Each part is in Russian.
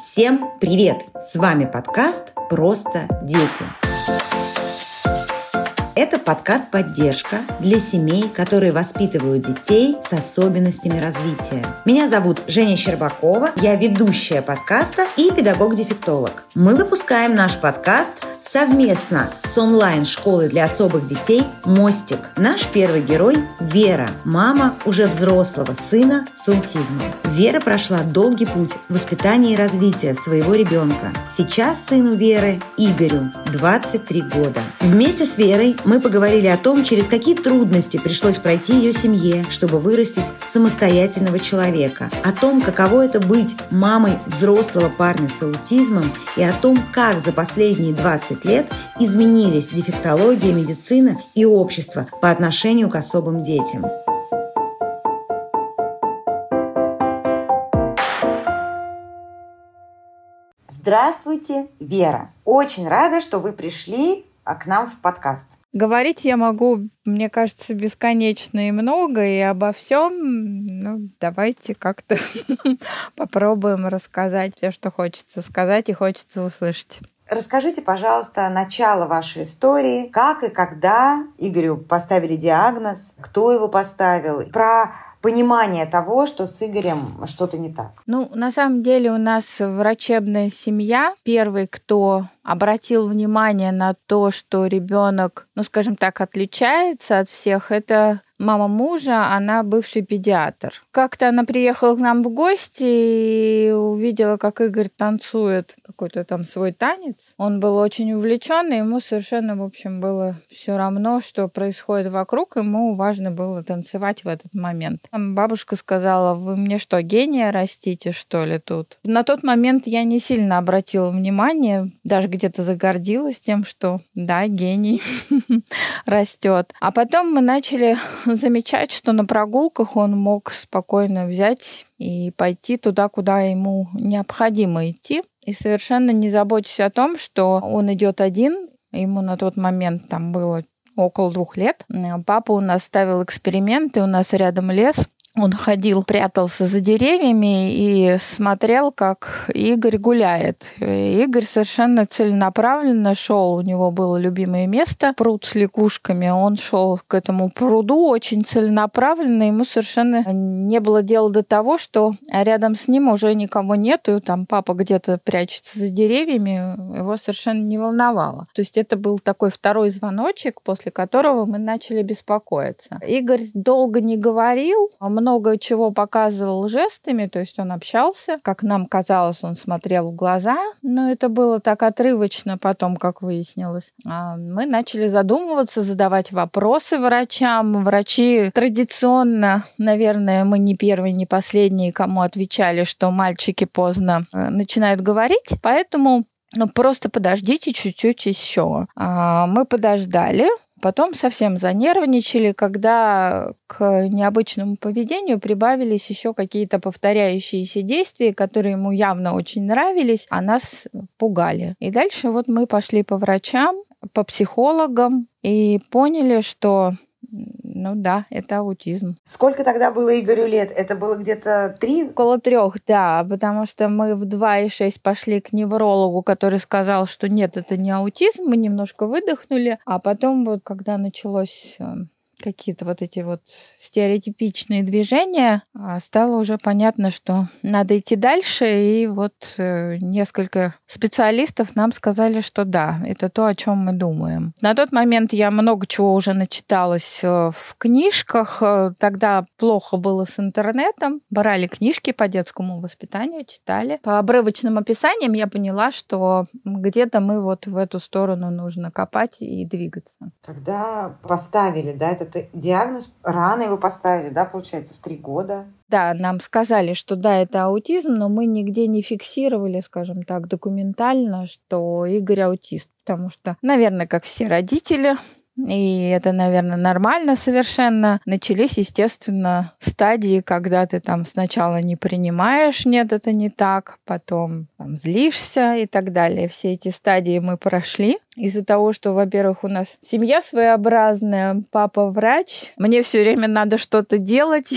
Всем привет! С вами подкаст «Просто дети». Это подкаст-поддержка для семей, которые воспитывают детей с особенностями развития. Меня зовут Женя Щербакова, я ведущая подкаста и педагог-дефектолог. Мы выпускаем наш подкаст совместно с онлайн-школой для особых детей «Мостик». Наш первый герой – Вера, мама уже взрослого сына с аутизмом. Вера прошла долгий путь воспитания и развития своего ребенка. Сейчас сыну Веры, Игорю, 23 года. Вместе с Верой мы поговорили о том, через какие трудности пришлось пройти ее семье, чтобы вырастить самостоятельного человека, о том, каково это быть мамой взрослого парня с аутизмом и о том, как за последние 20 лет изменились дефектология, медицина и общество по отношению к особым детям. Здравствуйте, Вера! Очень рада, что вы пришли к нам в подкаст. Говорить я могу, мне кажется, бесконечно и много, и обо всем. Давайте как-то попробуем рассказать все, что хочется сказать и хочется услышать. Расскажите, пожалуйста, начало вашей истории. Как и когда Игорю поставили диагноз? Кто его поставил? Про понимание того, что с Игорем что-то не так. На самом деле у нас врачебная семья. Первый, кто обратил внимание на то, что ребенок, отличается от всех, это мама мужа, она бывший педиатр. Как-то она приехала к нам в гости и увидела, как Игорь танцует какой-то там свой танец. Он был очень увлечен, и ему совершенно, было все равно, что происходит вокруг, ему важно было танцевать в этот момент. Там бабушка сказала: «Вы мне что, гения растите, что ли, тут?» На тот момент я не сильно обратила внимание, даже где-то загордилась тем, что да, гений растет. А потом мы начали замечать, что на прогулках он мог спокойно взять и пойти туда, куда ему необходимо идти, и совершенно не заботясь о том, что он идет один. Ему на тот момент там было около 2 лет. Папа у нас ставил эксперименты, у нас рядом лес. Он ходил, прятался за деревьями и смотрел, как Игорь гуляет. И Игорь совершенно целенаправленно шел. У него было любимое место — пруд с лягушками. Он шел к этому пруду очень целенаправленно. Ему совершенно не было дела до того, что рядом с ним уже никого нет, и там папа где-то прячется за деревьями. Его совершенно не волновало. То есть это был такой второй звоночек, после которого мы начали беспокоиться. Игорь долго не говорил, много чего показывал жестами, то есть он общался. Как нам казалось, он смотрел в глаза, но это было так отрывочно потом, как выяснилось. Мы начали задумываться, задавать вопросы врачам. Врачи традиционно, наверное, мы не первые, не последние, кому отвечали, что мальчики поздно начинают говорить, поэтому просто подождите чуть-чуть еще. Мы подождали. Потом совсем занервничали, когда к необычному поведению прибавились еще какие-то повторяющиеся действия, которые ему явно очень нравились, а нас пугали. И дальше мы пошли по врачам, по психологам и поняли, что это аутизм. Сколько тогда было Игорю лет? Это было где-то 3? Около 3, да, потому что мы в 2,6 пошли к неврологу, который сказал, что нет, это не аутизм, мы немножко выдохнули, а потом когда началось какие-то эти стереотипичные движения, стало уже понятно, что надо идти дальше, и несколько специалистов нам сказали, что да, это то, о чем мы думаем. На тот момент я много чего уже начиталась в книжках, тогда плохо было с интернетом, брали книжки по детскому воспитанию, читали. По обрывочным описаниям я поняла, что где-то мы в эту сторону нужно копать и двигаться. Когда поставили, этот диагноз, рано его поставили, да, получается, в 3 года? Да, нам сказали, что да, это аутизм, но мы нигде не фиксировали, документально, что Игорь аутист, потому что, наверное, как все родители, и это, наверное, нормально совершенно, начались, естественно, стадии, когда ты сначала не принимаешь, нет, это не так, потом злишься и так далее. Все эти стадии мы прошли. Из-за того, что, во-первых, у нас семья своеобразная, папа врач, мне все время надо что-то делать.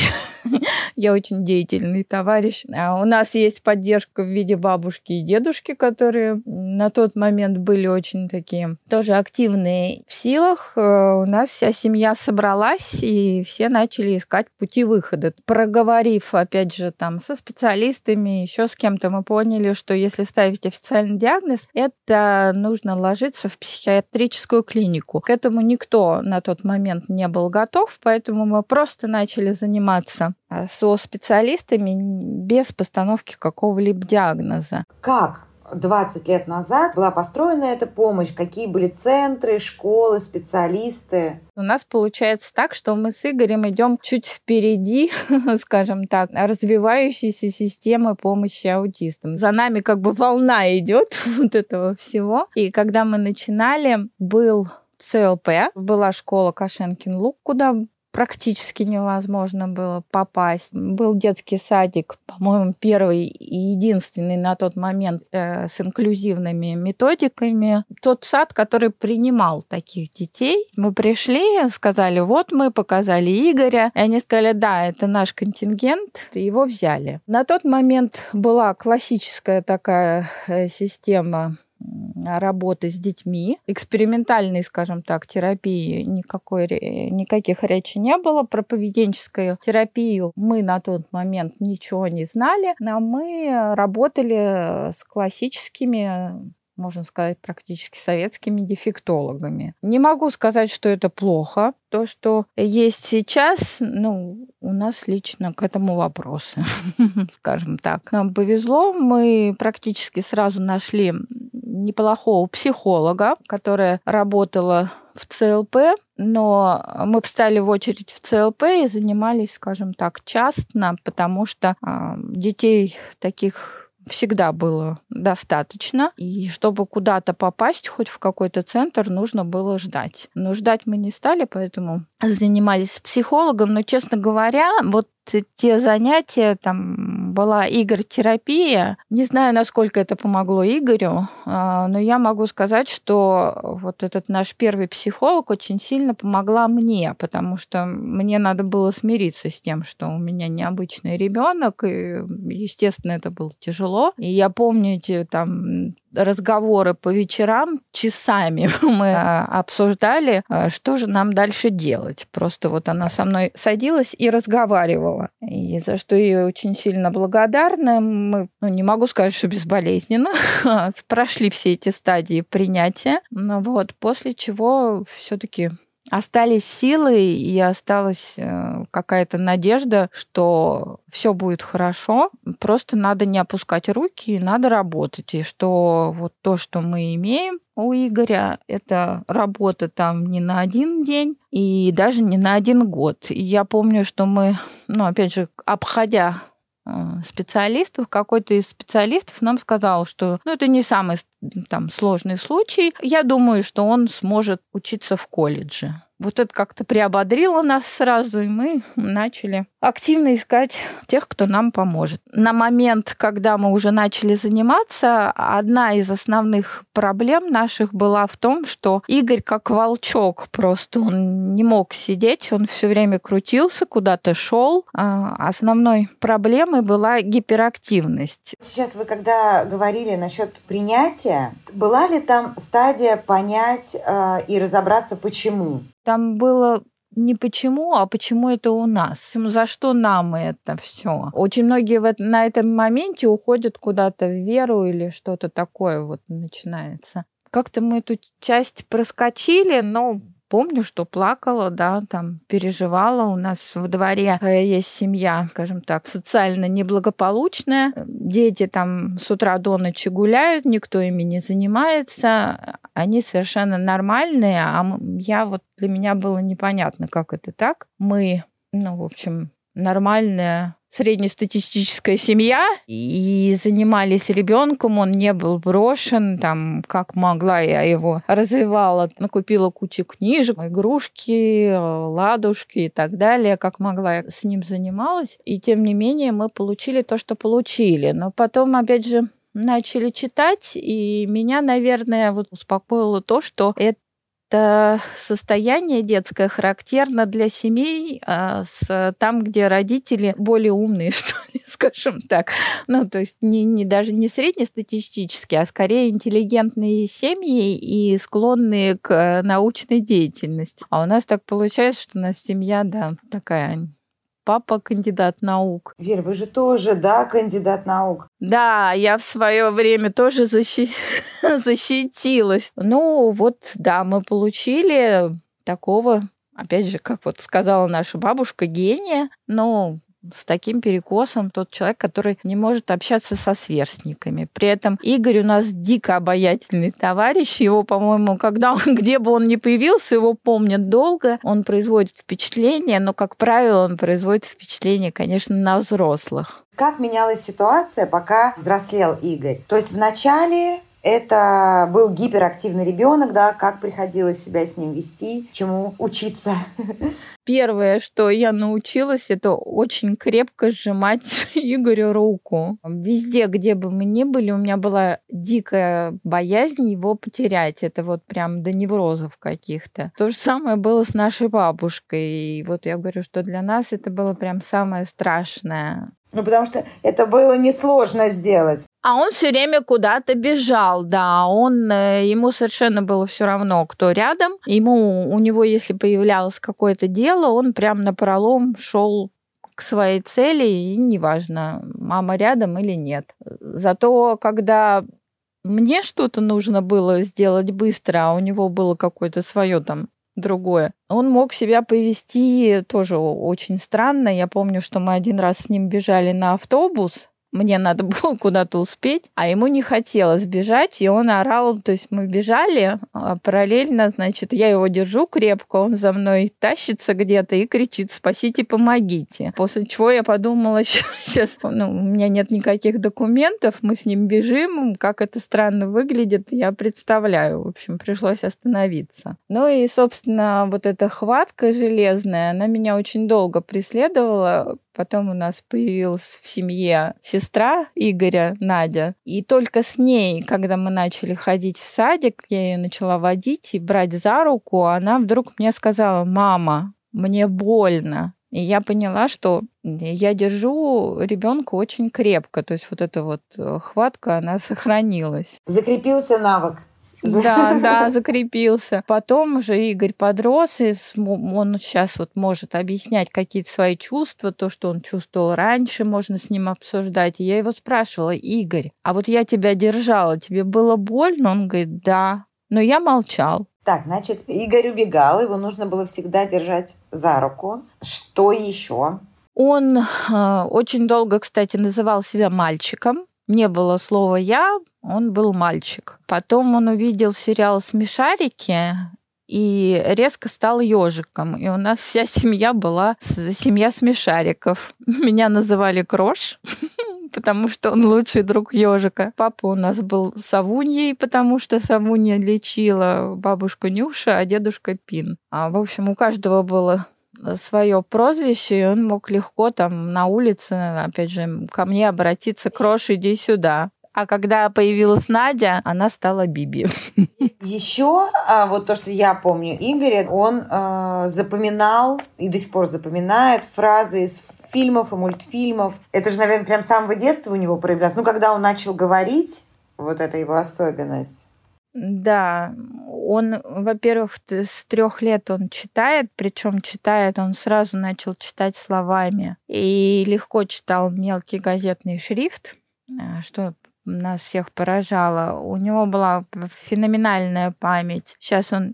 Я очень деятельный товарищ. А у нас есть поддержка в виде бабушки и дедушки, которые на тот момент были очень такие тоже активные в силах. У нас вся семья собралась, и все начали искать пути выхода. Проговорив, опять же, там, со специалистами, еще с кем-то, мы поняли, что если ставить официальный диагноз, это нужно ложиться в психиатрическую клинику. К этому никто на тот момент не был готов, поэтому мы просто начали заниматься со специалистами без постановки какого-либо диагноза. Как 20 лет назад была построена эта помощь? Какие были центры, школы, специалисты? У нас получается так, что мы с Игорем идем чуть впереди, скажем так, развивающейся системы помощи аутистам. За нами как бы волна идет вот этого всего. И когда мы начинали, был ЦЛП, была школа Кашенкин Лук, куда практически невозможно было попасть. Был детский садик, по-моему, первый и единственный на тот момент с инклюзивными методиками. Тот сад, который принимал таких детей. Мы пришли, сказали, вот мы, показали Игоря. И они сказали, да, это наш контингент, его взяли. На тот момент была классическая такая система работы с детьми. Экспериментальной, скажем так, терапии никаких речи не было. Про поведенческую терапию мы на тот момент ничего не знали, но мы работали с классическими, можно сказать, практически советскими дефектологами. Не могу сказать, что это плохо. То, что есть сейчас, у нас лично к этому вопросы, скажем так. Нам повезло, мы практически сразу нашли неплохого психолога, которая работала в ЦЛП, но мы встали в очередь в ЦЛП и занимались, скажем так, частно, потому что детей таких всегда было достаточно. И чтобы куда-то попасть, хоть в какой-то центр, нужно было ждать. Но ждать мы не стали, поэтому занимались психологом. Но, честно говоря, вот те занятия, там была игротерапия. Не знаю, насколько это помогло Игорю, но я могу сказать, что вот этот наш первый психолог очень сильно помогла мне, потому что мне надо было смириться с тем, что у меня необычный ребенок, и, естественно, это было тяжело. И я помню эти там разговоры по вечерам, часами мы обсуждали, что же нам дальше делать. Просто вот она со мной садилась и разговаривала. И за что я очень сильно благодарна. Мы, не могу сказать, что безболезненно, прошли все эти стадии принятия. После чего все-таки остались силы и осталась какая-то надежда, что все будет хорошо. Просто надо не опускать руки, надо работать. И что вот то, что мы имеем у Игоря, это работа там не на один день и даже не на один год. И я помню, что мы, опять же, обходя специалистов, какой-то из специалистов нам сказал, что это не самый там сложный случай. Я думаю, что он сможет учиться в колледже. Вот это как-то приободрило нас сразу, и мы начали активно искать тех, кто нам поможет. На момент, когда мы уже начали заниматься, одна из основных проблем наших была в том, что Игорь как волчок просто, он не мог сидеть, он все время крутился, куда-то шел. Основной проблемой была гиперактивность. Сейчас вы когда говорили насчет принятия, была ли там стадия понять и разобраться, почему? Там было не почему, а почему это у нас. За что нам это все? Очень многие на этом моменте уходят куда-то в веру или что-то такое вот начинается. Как-то мы эту часть проскочили, но помню, что плакала, переживала. У нас во дворе есть семья, скажем так, социально неблагополучная. Дети там с утра до ночи гуляют, никто ими не занимается. Они совершенно нормальные, а для меня было непонятно, как это так. Мы, нормальная среднестатистическая семья, и занимались ребенком, он не был брошен, как могла я его развивала, накупила кучу книжек, игрушки, ладушки и так далее, как могла я с ним занималась, и тем не менее мы получили то, что получили, но потом, опять же, начали читать, и меня, наверное, вот успокоило то, что это состояние детское характерно для семей, там, где родители более умные, что ли, скажем так. Ну, то есть даже не среднестатистические, а скорее интеллигентные семьи и склонные к научной деятельности. А у нас так получается, что у нас семья, да, такая... Папа кандидат наук. Вера, вы же тоже, да, кандидат наук? Да, я в свое время тоже защитилась. Ну вот, да, мы получили такого, опять же, как вот сказала наша бабушка, гения, но с таким перекосом тот человек, который не может общаться со сверстниками. При этом Игорь у нас дико обаятельный товарищ. Его, по-моему, где бы он ни появился, его помнят долго. Он производит впечатление, но, как правило, он производит впечатление, конечно, на взрослых. Как менялась ситуация, пока взрослел Игорь? То есть вначале... Это был гиперактивный ребенок, да, как приходилось себя с ним вести, чему учиться. Первое, что я научилась, это очень крепко сжимать Игорю руку. Везде, где бы мы ни были, у меня была дикая боязнь его потерять. Это вот прям до неврозов каких-то. То же самое было с нашей бабушкой. И вот я говорю, что для нас это было прям самое страшное. Ну, потому что это было несложно сделать. А он все время куда-то бежал, да. Ему совершенно было все равно, кто рядом. У него, если появлялось какое-то дело, он прям напролом шел к своей цели, и неважно, мама рядом или нет. Зато когда мне что-то нужно было сделать быстро, а у него было какое-то свое там другое. Он мог себя повести тоже очень странно. Я помню, что мы один раз с ним бежали на автобус. Мне надо было куда-то успеть, а ему не хотелось бежать, и он орал. То есть мы бежали параллельно, значит, я его держу крепко, он за мной тащится где-то и кричит «Спасите, помогите!». После чего я подумала, сейчас у меня нет никаких документов, мы с ним бежим, как это странно выглядит, я представляю. В общем, пришлось остановиться. Ну и, собственно, вот эта хватка железная, она меня очень долго преследовала. Потом у нас появилась в семье сестра Игоря, Надя. И только с ней, когда мы начали ходить в садик, я ее начала водить и брать за руку, она вдруг мне сказала: «Мама, мне больно». И я поняла, что я держу ребенка очень крепко. То есть вот эта вот хватка, она сохранилась. Закрепился навык. Да, закрепился. Потом уже Игорь подрос, и он сейчас вот может объяснять какие-то свои чувства, то, что он чувствовал раньше, можно с ним обсуждать. И я его спрашивала: «Игорь, а вот я тебя держала, тебе было больно?» Он говорит: «Да». Но я молчал. Так, значит, Игорь убегал, его нужно было всегда держать за руку. Что еще? Он очень долго, кстати, называл себя мальчиком. Не было слова «я», он был мальчик. Потом он увидел сериал «Смешарики» и резко стал ежиком. И у нас вся семья была семья смешариков. Меня называли Крош, потому что он лучший друг ежика. Папа у нас был Савуньей, потому что Савунья лечила, бабушку Нюша, а дедушка Пин. В общем, у каждого было свое прозвище, и он мог легко там на улице, опять же, ко мне обратиться: «Крош, иди сюда». А когда появилась Надя, она стала Биби. Еще вот то, что я помню Игоря, он запоминал и до сих пор запоминает фразы из фильмов и мультфильмов. Это же, наверное, прям с самого детства у него проявлялось. Ну, когда он начал говорить, вот это его особенность. Да, он, во-первых, с 3 лет он читает, причем читает, он сразу начал читать словами и легко читал мелкий газетный шрифт, что нас всех поражало. У него была феноменальная память. Сейчас он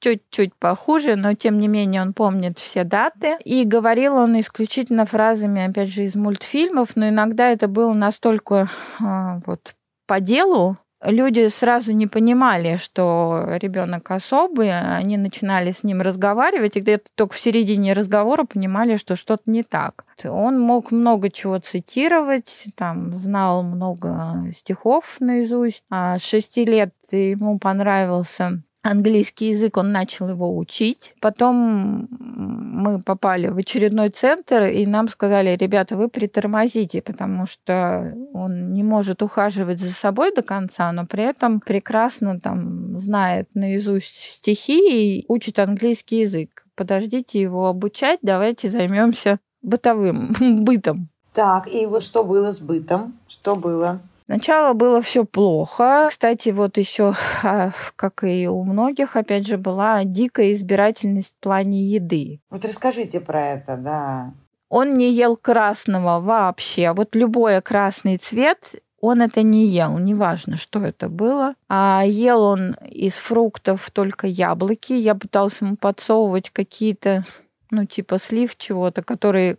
чуть-чуть похуже, но тем не менее он помнит все даты. И говорил он исключительно фразами, опять же, из мультфильмов, но иногда это было настолько вот по делу. Люди сразу не понимали, что ребенок особый, они начинали с ним разговаривать, и где-то только в середине разговора понимали, что что-то не так. Он мог много чего цитировать, там, знал много стихов наизусть. А с 6 лет ему понравился Английский язык, он начал его учить. Потом мы попали в очередной центр, и нам сказали: ребята, вы притормозите, потому что он не может ухаживать за собой до конца, но при этом прекрасно там знает наизусть стихи и учит английский язык. Подождите его обучать, давайте займемся бытовым бытом. Так, и вот что было с бытом? Что было? Сначала было все плохо. Кстати, вот еще, как и у многих, опять же, была дикая избирательность в плане еды. Вот расскажите про это, да. Он не ел красного вообще. Вот любой красный цвет он это не ел, неважно, что это было. А ел он из фруктов только яблоки. Я пыталась ему подсовывать какие-то, ну, типа слив чего-то, которые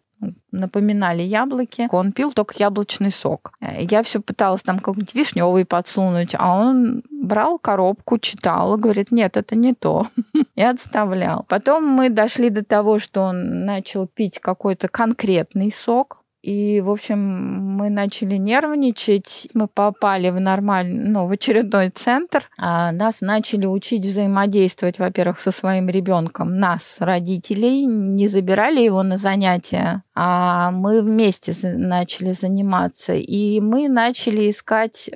напоминали яблоки. Он пил только яблочный сок. Я все пыталась там какой-нибудь вишневый подсунуть, а он брал коробку, читал, говорит: нет, это не то. И отставлял. Потом мы дошли до того, что он начал пить какой-то конкретный сок. И, в общем, мы начали нервничать. Мы попали в нормальный, ну, в очередной центр. А нас начали учить взаимодействовать, во-первых, со своим ребенком. Нас, родителей, не забирали его на занятия, а мы вместе начали заниматься. И мы начали искать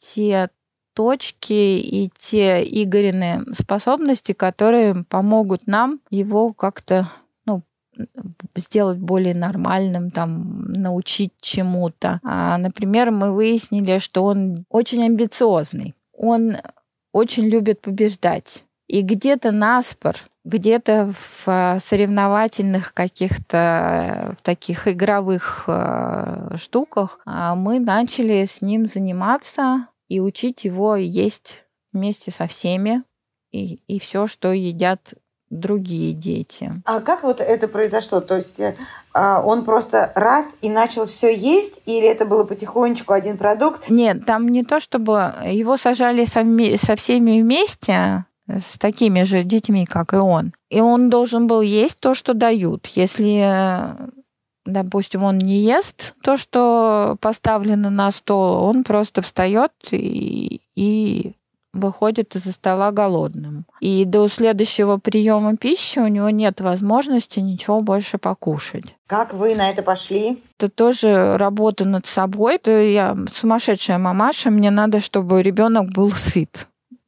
те точки и те Игорины способности, которые помогут нам его как-то сделать более нормальным, там, научить чему-то. Например, мы выяснили, что он очень амбициозный, он очень любит побеждать. И где-то наспор, где-то в соревновательных каких-то таких игровых штуках мы начали с ним заниматься и учить его есть вместе со всеми и все, что едят другие дети. А как вот это произошло? То есть он просто раз и начал все есть, или это было потихонечку один продукт? Нет, там не то, чтобы его сажали со всеми вместе, с такими же детьми, как и он. И он должен был есть то, что дают. Если, допустим, он не ест то, что поставлено на стол, он просто встает и выходит из-за стола голодным. И до следующего приема пищи у него нет возможности ничего больше покушать. Как вы на это пошли? Это тоже работа над собой. Это я сумасшедшая мамаша, мне надо, чтобы ребенок был сыт.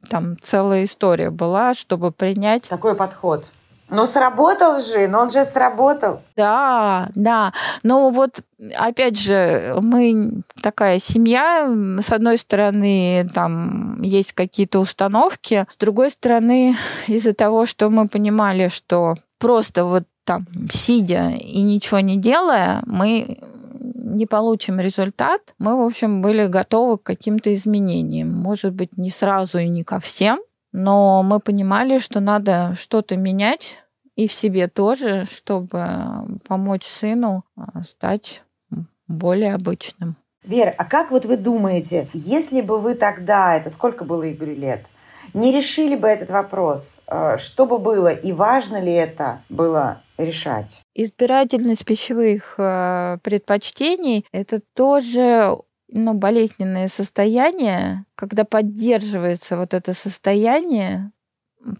Там целая история была, чтобы принять... Такой подход. Ну, сработал же, но он же сработал. Да. Ну, вот, опять же, мы такая семья. С одной стороны, там есть какие-то установки. С другой стороны, из-за того, что мы понимали, что просто вот там, сидя и ничего не делая, мы не получим результат, мы, в общем, были готовы к каким-то изменениям. Может быть, не сразу и не ко всем, но мы понимали, что надо что-то менять и в себе тоже, чтобы помочь сыну стать более обычным. Вера, а как вот вы думаете, если бы вы тогда, это сколько было Игорю лет, не решили бы этот вопрос, что бы было и важно ли это было решать? Избирательность пищевых предпочтений – это тоже... Ну, болезненное состояние, когда поддерживается вот это состояние,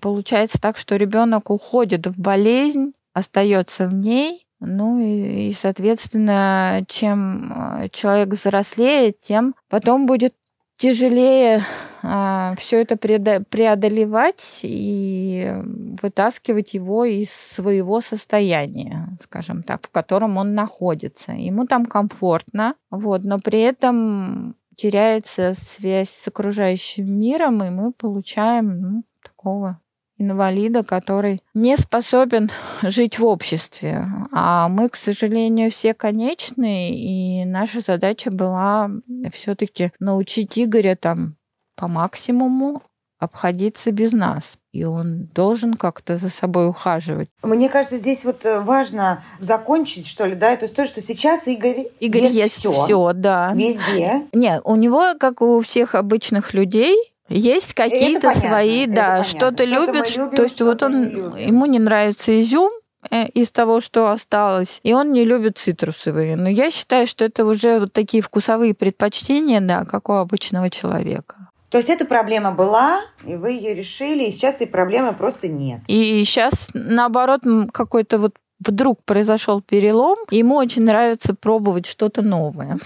получается так, что ребенок уходит в болезнь, остается в ней. Ну и, соответственно, чем человек взрослеет, тем потом будет тяжелее все это преодолевать и вытаскивать его из своего состояния, скажем так, в котором он находится. Ему там комфортно, вот, но при этом теряется связь с окружающим миром, и мы получаем такого инвалида, который не способен жить в обществе. А мы, к сожалению, все конечны, и наша задача была все-таки научить Игоря там по максимуму обходиться без нас. И он должен как-то за собой ухаживать. Мне кажется, здесь вот важно закончить, что ли, да, то есть то, что сейчас Игорь ест всё, да. Везде. Нет, у него, как у всех обычных людей, есть какие-то свои, да, что-то любит, любим, то есть вот он, не ему не нравится изюм из того, что осталось, и он не любит цитрусовые. Но я считаю, что это уже вот такие вкусовые предпочтения, да, как у обычного человека. То есть эта проблема была, и вы ее решили, и сейчас этой проблемы просто нет. И сейчас, наоборот, какой-то вот вдруг произошел перелом, и ему очень нравится пробовать что-то новое.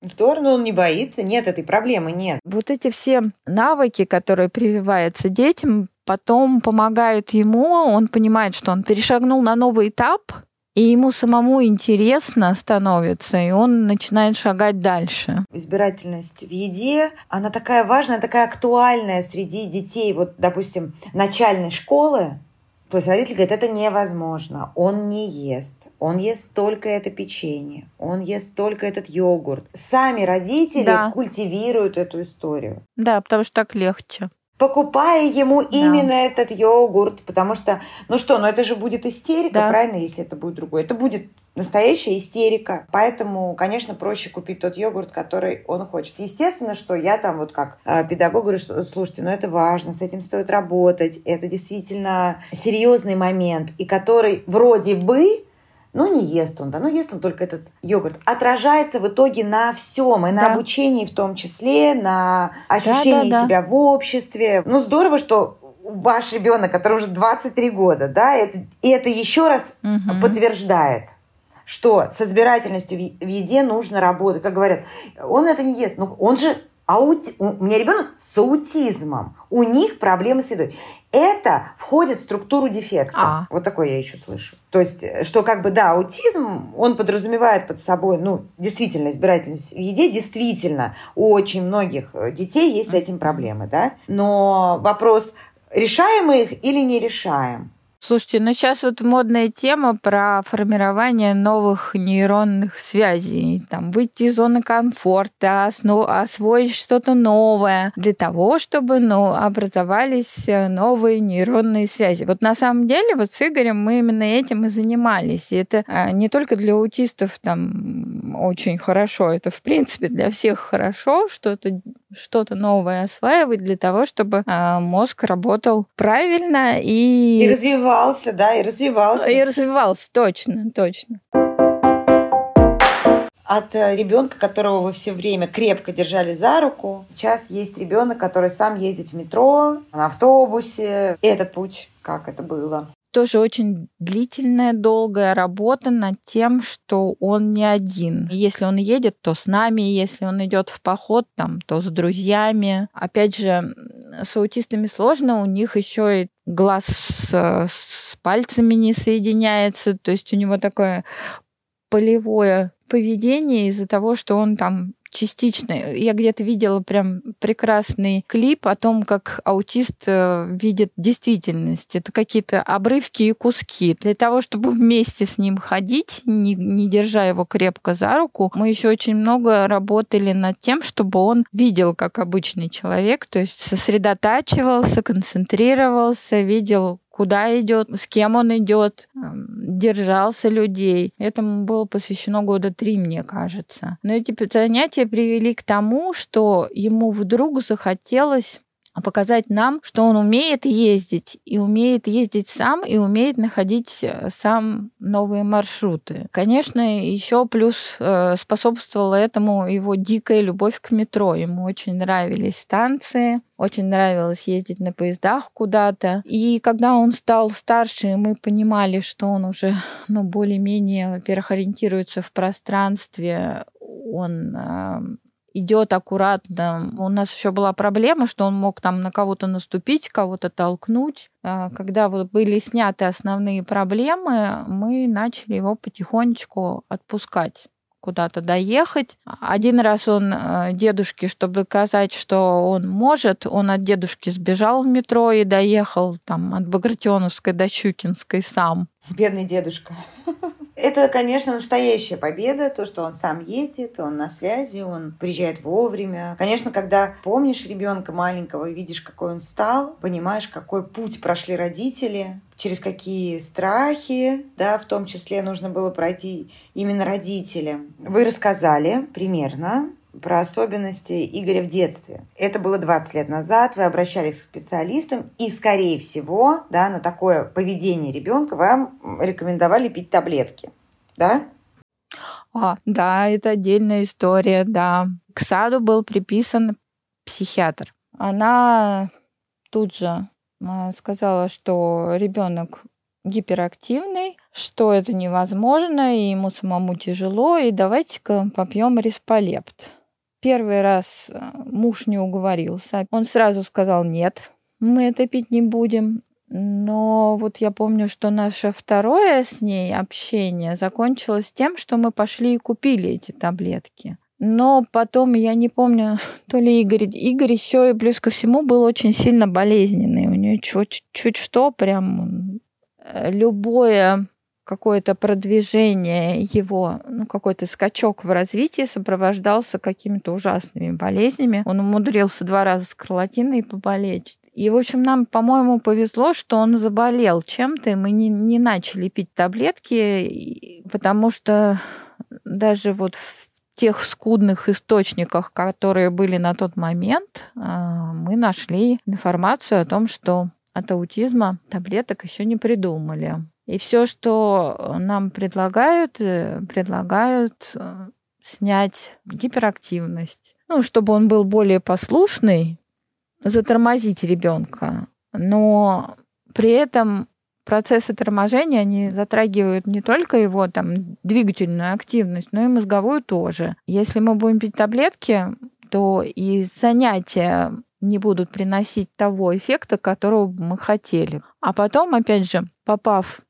Здорово, он не боится, нет, этой проблемы нет. Вот эти все навыки, которые прививаются детям, потом помогают ему, он понимает, что он перешагнул на новый этап, и ему самому интересно становится, и он начинает шагать дальше. Избирательность в еде, она такая важная, такая актуальная среди детей, вот, допустим, начальной школы. То есть родители говорят, это невозможно, он не ест, он ест только это печенье, он ест только этот йогурт. Сами родители культивируют эту историю. Да, потому что так легче. Покупая ему именно этот йогурт, потому что, это же будет истерика, правильно, если это будет другой? Это будет настоящая истерика. Поэтому, конечно, проще купить тот йогурт, который он хочет. Естественно, что я там вот как педагог говорю, слушайте, это важно, с этим стоит работать. Это действительно серьезный момент, и который вроде бы, не ест он, ест он только этот йогурт. Отражается в итоге на всем, и на обучении в том числе, на ощущении себя в обществе. Здорово, что ваш ребенок, который уже 23 года, это еще раз подтверждает, что с избирательностью в еде нужно работать. Как говорят, он это не ест, но он же... У меня ребенок с аутизмом. У них проблемы с едой. Это входит в структуру дефекта. Вот такое я еще слышу. То есть, что аутизм, он подразумевает под собой, действительно, избирательность в еде. Действительно, у очень многих детей есть с этим проблемы, Но вопрос, решаем мы их или не решаем? Слушайте, сейчас вот модная тема про формирование новых нейронных связей. Выйти из зоны комфорта, освоить что-то новое для того, чтобы образовались новые нейронные связи. Вот на самом деле с Игорем мы именно этим и занимались. И это не только для аутистов очень хорошо, это в принципе для всех хорошо, что-то новое осваивать для того, чтобы мозг работал правильно и развивался. И развивался, точно. От ребенка, которого вы все время крепко держали за руку, сейчас есть ребенок, который сам ездит в метро, на автобусе. Этот путь, как это было? Тоже очень длительная, долгая работа над тем, что он не один. Если он едет, то с нами, если он идет в поход, то с друзьями. Опять же, с аутистами сложно, у них еще и глаз с пальцами не соединяется, то есть у него такое полевое поведение из-за того, что он частично. Я где-то видела прям прекрасный клип о том, как аутист видит действительность. Это какие-то обрывки и куски. Для того, чтобы вместе с ним ходить, не держа его крепко за руку, мы еще очень много работали над тем, чтобы он видел, как обычный человек, то есть сосредотачивался, концентрировался, видел, куда идет, с кем он идет, держался людей. Этому было посвящено 3 года, мне кажется. Но эти занятия привели к тому, что ему вдруг захотелось показать нам, что он умеет ездить, и умеет ездить сам, и умеет находить сам новые маршруты. Конечно, еще плюс способствовала этому его дикая любовь к метро. Ему очень нравились станции, очень нравилось ездить на поездах куда-то. И когда он стал старше, мы понимали, что он уже, более-менее, во-первых, ориентируется в пространстве, он... идет аккуратно. У нас еще была проблема, что он мог на кого-то наступить, кого-то толкнуть. Когда были сняты основные проблемы, мы начали его потихонечку отпускать, куда-то доехать. Один раз он дедушке, чтобы доказать, что он может, он от дедушки сбежал в метро и доехал от Багратионовской до Щукинской сам. Бедный дедушка. Это, конечно, настоящая победа, то, что он сам ездит, он на связи, он приезжает вовремя. Конечно, когда помнишь ребенка маленького и видишь, какой он стал, понимаешь, какой путь прошли родители, через какие страхи, в том числе нужно было пройти именно родителям. Вы рассказали примерно про особенности Игоря в детстве. Это было 20 лет назад, вы обращались к специалистам, и, скорее всего, на такое поведение ребенка вам рекомендовали пить таблетки, да? Да, это отдельная история, да. К саду был приписан психиатр. она тут же сказала, что ребенок гиперактивный, что это невозможно, и ему самому тяжело, и давайте-ка попьем респолепт. Первый раз муж не уговорился. Он сразу сказал: нет, мы это пить не будем. Но вот я помню, что наше второе с ней общение закончилось тем, что мы пошли и купили эти таблетки. Но потом, я не помню, то ли Игорь еще и плюс ко всему был очень сильно болезненный. У нее чуть что прям... Любое какое-то продвижение его, какой-то скачок в развитии сопровождался какими-то ужасными болезнями. Он умудрился 2 раза с скарлатиной поболеть. И, в общем, нам, по-моему, повезло, что он заболел чем-то, и мы не начали пить таблетки, потому что даже вот в тех скудных источниках, которые были на тот момент, мы нашли информацию о том, что от аутизма таблеток еще не придумали. И все, что нам предлагают снять гиперактивность, чтобы он был более послушный, затормозить ребенка. Но при этом процессы торможения, они затрагивают не только его двигательную активность, но и мозговую тоже. Если мы будем пить таблетки, то и занятия не будут приносить того эффекта, которого мы хотели. А потом, опять же, попав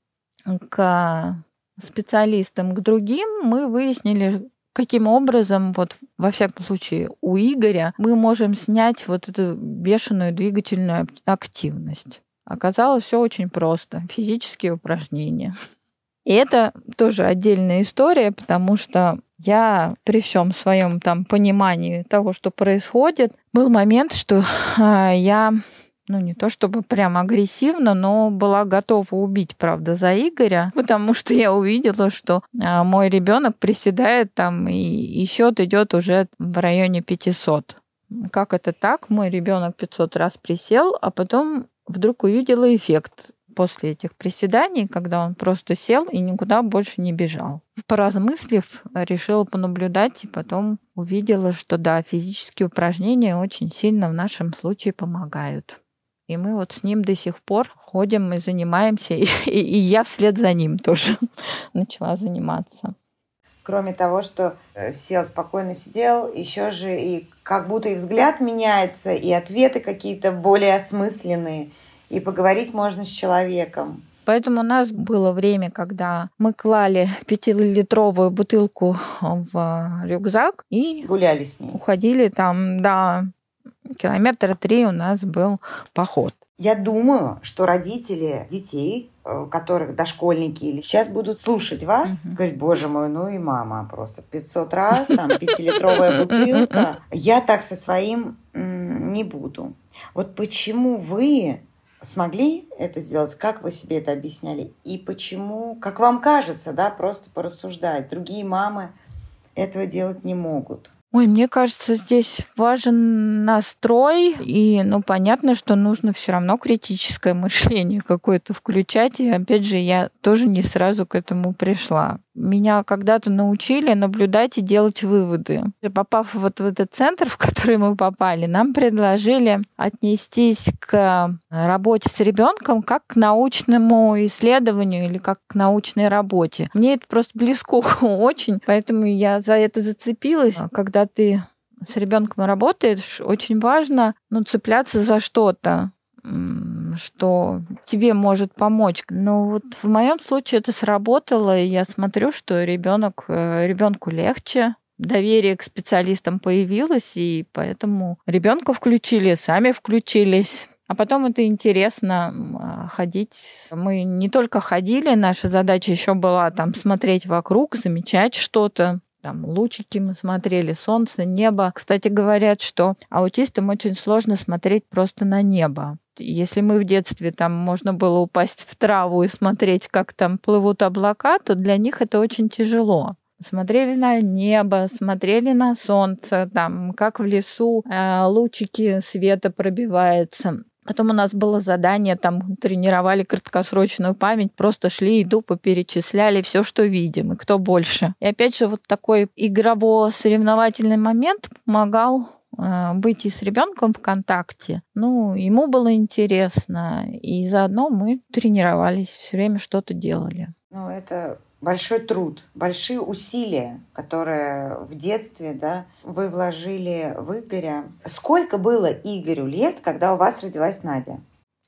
к специалистам, к другим, мы выяснили, каким образом, вот во всяком случае у Игоря, мы можем снять вот эту бешеную двигательную активность. Оказалось, все очень просто. Физические упражнения. И это тоже отдельная история, потому что я при всем своем понимании того, что происходит, был момент, что я, не то чтобы прям агрессивно, но была готова убить, правда, за Игоря, потому что я увидела, что мой ребенок приседает и счет идет уже в районе 500. Как это так? Мой ребенок 500 раз присел, а потом вдруг увидела эффект после этих приседаний, когда он просто сел и никуда больше не бежал. Поразмыслив, решила понаблюдать и потом увидела, что да, физические упражнения очень сильно в нашем случае помогают. И мы вот с ним до сих пор ходим и занимаемся, и я вслед за ним тоже начала заниматься. Кроме того, что сел, спокойно сидел, еще же и как будто и взгляд меняется, и ответы какие-то более осмысленные. И поговорить можно с человеком. Поэтому у нас было время, когда мы клали 5-литровую бутылку в рюкзак и гуляли с ней. Уходили километра 3 у нас был поход. Я думаю, что родители детей, которых дошкольники, или сейчас будут слушать вас, говорят: боже мой, и мама просто 500 раз, 5-литровая бутылка. Я так со своим не буду. Вот почему вы смогли это сделать? Как вы себе это объясняли? И почему, как вам кажется, просто порассуждать, другие мамы этого делать не могут? Мне кажется, здесь важен настрой, и, понятно, что нужно все равно критическое мышление какое-то включать, и, опять же, я тоже не сразу к этому пришла. Меня когда-то научили наблюдать и делать выводы. Попав вот в этот центр, в который мы попали, нам предложили отнестись к работе с ребенком как к научному исследованию или как к научной работе. Мне это просто близко очень, поэтому я за это зацепилась. Когда ты с ребенком работаешь, очень важно цепляться за что-то, что тебе может помочь. Вот в моем случае это сработало, и я смотрю, что ребенку легче, доверие к специалистам появилось, и поэтому ребенка включили, сами включились. А потом это интересно ходить. Мы не только ходили, наша задача еще была смотреть вокруг, замечать что-то. Лучики мы смотрели, солнце, небо. Кстати, говорят, что аутистам очень сложно смотреть просто на небо. Если мы в детстве можно было упасть в траву и смотреть, как плывут облака, то для них это очень тяжело. Смотрели на небо, смотрели на солнце, как в лесу лучики света пробиваются. Потом у нас было задание, тренировали краткосрочную память, просто шли и тупо перечисляли все, что видим, и кто больше. И опять же, вот такой игрово-соревновательный момент помогал быть и с ребенком в контакте, ну, ему было интересно, и заодно мы тренировались, все время что-то делали. Ну, это большой труд, большие усилия, которые в детстве, да, вы вложили в Игоря. Сколько было Игорю лет, когда у вас родилась Надя?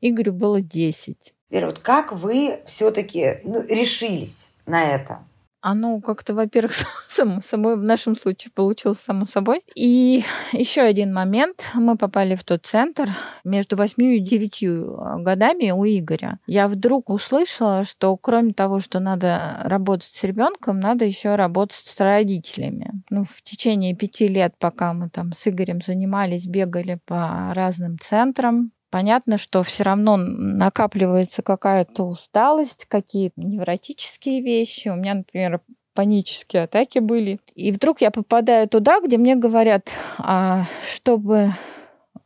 Игорю было 10. Вера, вот как вы все-таки решились на это? Оно как-то, во-первых, само собой, в нашем случае получилось само собой. И еще один момент. Мы попали в тот центр между 8 и 9 годами у Игоря. Я вдруг услышала, что кроме того, что надо работать с ребенком, надо еще работать с родителями. Ну, в течение 5 лет, пока мы там с Игорем занимались, бегали по разным центрам, понятно, что все равно накапливается какая-то усталость, какие-то невротические вещи. У меня, например, панические атаки были. И вдруг я попадаю туда, где мне говорят, чтобы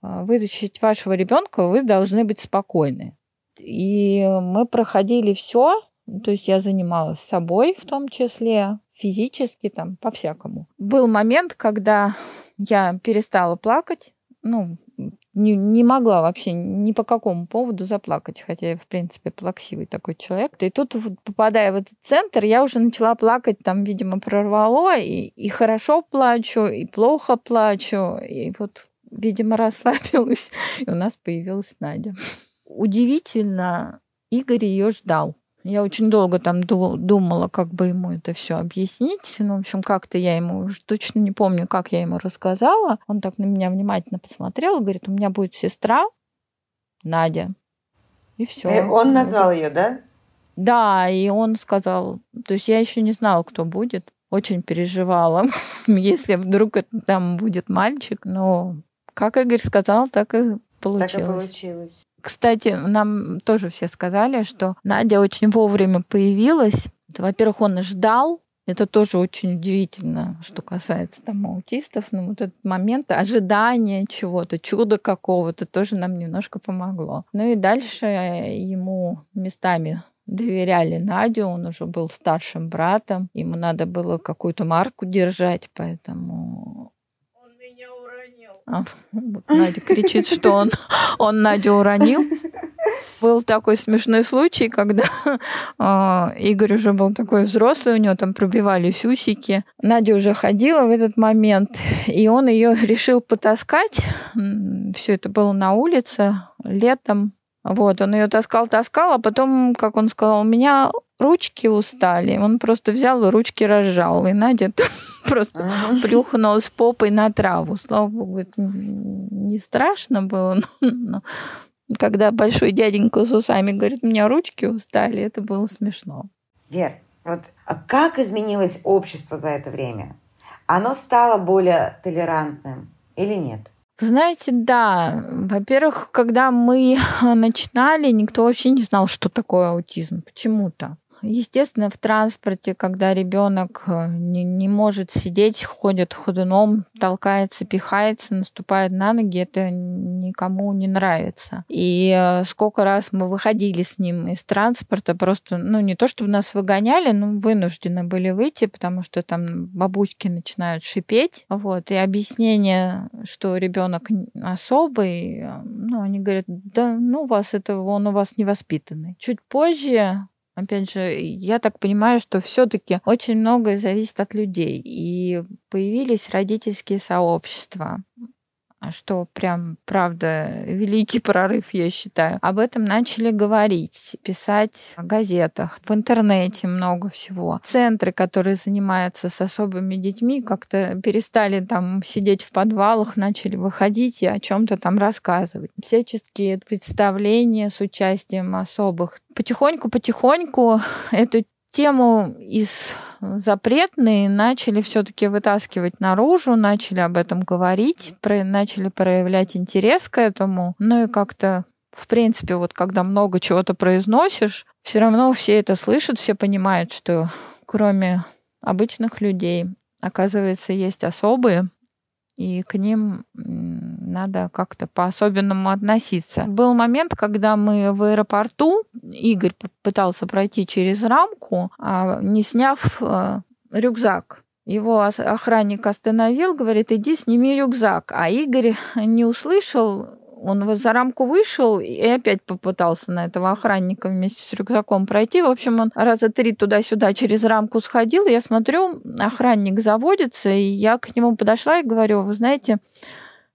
вытащить вашего ребенка, вы должны быть спокойны. И мы проходили все. То есть я занималась собой, в том числе физически, там, по-всякому. Был момент, когда я перестала плакать, ну, не могла вообще ни по какому поводу заплакать, хотя я, в принципе, плаксивый такой человек. И тут, попадая в этот центр, я уже начала плакать, там, видимо, прорвало, и хорошо плачу, и плохо плачу, и вот, видимо, расслабилась, и у нас появилась Надя. Удивительно, Игорь ее ждал. Я очень долго там думала, как бы ему это все объяснить. Ну, в общем, как-то я ему, уже точно не помню, как я ему рассказала. Он так на меня внимательно посмотрел, говорит, у меня будет сестра Надя. И все. Он назвал ее, да? Да, и он сказал, то есть я еще не знала, кто будет. Очень переживала, если вдруг там будет мальчик. Но как Игорь сказал, так и получилось. Так и получилось. Кстати, нам тоже все сказали, что Надя очень вовремя появилась. Во-первых, он ждал. Это тоже очень удивительно, что касается там аутистов. Но вот этот момент ожидания чего-то, чуда какого-то тоже нам немножко помогло. Ну и дальше ему местами доверяли Надю. Он уже был старшим братом. Ему надо было какую-то марку держать, поэтому... А, вот Надя кричит, что он Надю уронил. Был такой смешной случай, когда Игорь уже был такой взрослый, у него там пробивались усики. Надя уже ходила в этот момент, и он ее решил потаскать. Все это было на улице летом. Вот, он ее таскал, а потом, как он сказал, у меня ручки устали. Он просто взял и ручки разжал, и Надя... Просто плюхнулась попой на траву. Слава богу, это не страшно было. Но когда большой дяденька с усами говорит, у меня ручки устали, это было смешно. Вер, вот как изменилось общество за это время? Оно стало более толерантным или нет? Знаете, да. Во-первых, когда мы начинали, никто вообще не знал, что такое аутизм. Почему-то. Естественно, в транспорте, когда ребенок не может сидеть, ходит ходуном, толкается, пихается, наступает на ноги, это никому не нравится. И сколько раз мы выходили с ним из транспорта, просто, ну, не то чтобы нас выгоняли, но вынуждены были выйти, потому что там бабушки начинают шипеть, вот, и объяснение, что ребенок особый, ну, они говорят, да, ну, у вас это, он у вас невоспитанный. Чуть позже... Опять же, я так понимаю, что все-таки очень многое зависит от людей. И появились родительские сообщества, что прям, правда, великий прорыв, я считаю. Об этом начали говорить, писать в газетах, в интернете много всего. Центры, которые занимаются с особыми детьми, как-то перестали там сидеть в подвалах, начали выходить и о чем-то там рассказывать. Всяческие представления с участием особых. Потихоньку эту тему из запретной начали все-таки вытаскивать наружу, начали об этом говорить, начали проявлять интерес к этому. Ну и как-то, в принципе, вот когда много чего-то произносишь, все равно все это слышат, все понимают, что кроме обычных людей, оказывается, есть особые, и к ним надо как-то по-особенному относиться. Был момент, когда мы в аэропорту, Игорь пытался пройти через рамку, не сняв рюкзак. Его охранник остановил, говорит, иди сними рюкзак. А Игорь не услышал, он за рамку вышел и опять попытался на этого охранника вместе с рюкзаком пройти. В общем, он раза три туда-сюда через рамку сходил. Я смотрю, охранник заводится, и я к нему подошла и говорю, вы знаете,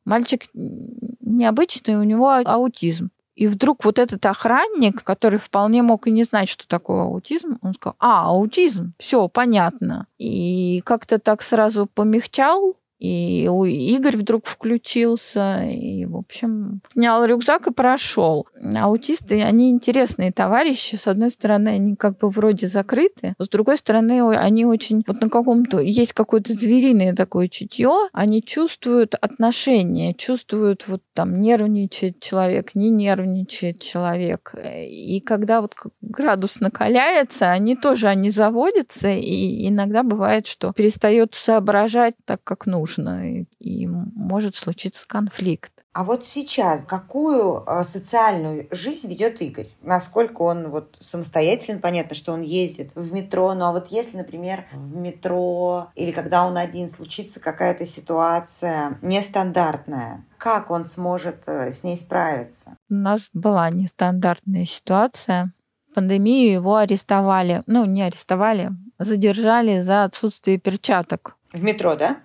мальчик необычный, у него аутизм. И вдруг вот этот охранник, который вполне мог и не знать, что такое аутизм, он сказал, аутизм, все понятно. И как-то так сразу помягчал, и Игорь вдруг включился, и, в общем, снял рюкзак и прошел. Аутисты, они интересные товарищи. С одной стороны, они как бы вроде закрыты, с другой стороны, они очень, вот на каком-то, есть какое-то звериное такое чутье, они чувствуют отношения, чувствуют вот там нервничает человек, не нервничает человек. И когда вот градус накаляется, они тоже, они заводятся, и иногда бывает, что перестает соображать так, как нужно. И может случиться конфликт. А вот сейчас какую социальную жизнь ведет Игорь? Насколько он вот самостоятелен? Понятно, что он ездит в метро, но вот если, например, в метро или когда он один случится какая-то ситуация нестандартная, как он сможет с ней справиться? У нас была нестандартная ситуация. В пандемию его арестовали. Ну, не арестовали, задержали за отсутствие перчаток. В метро, да?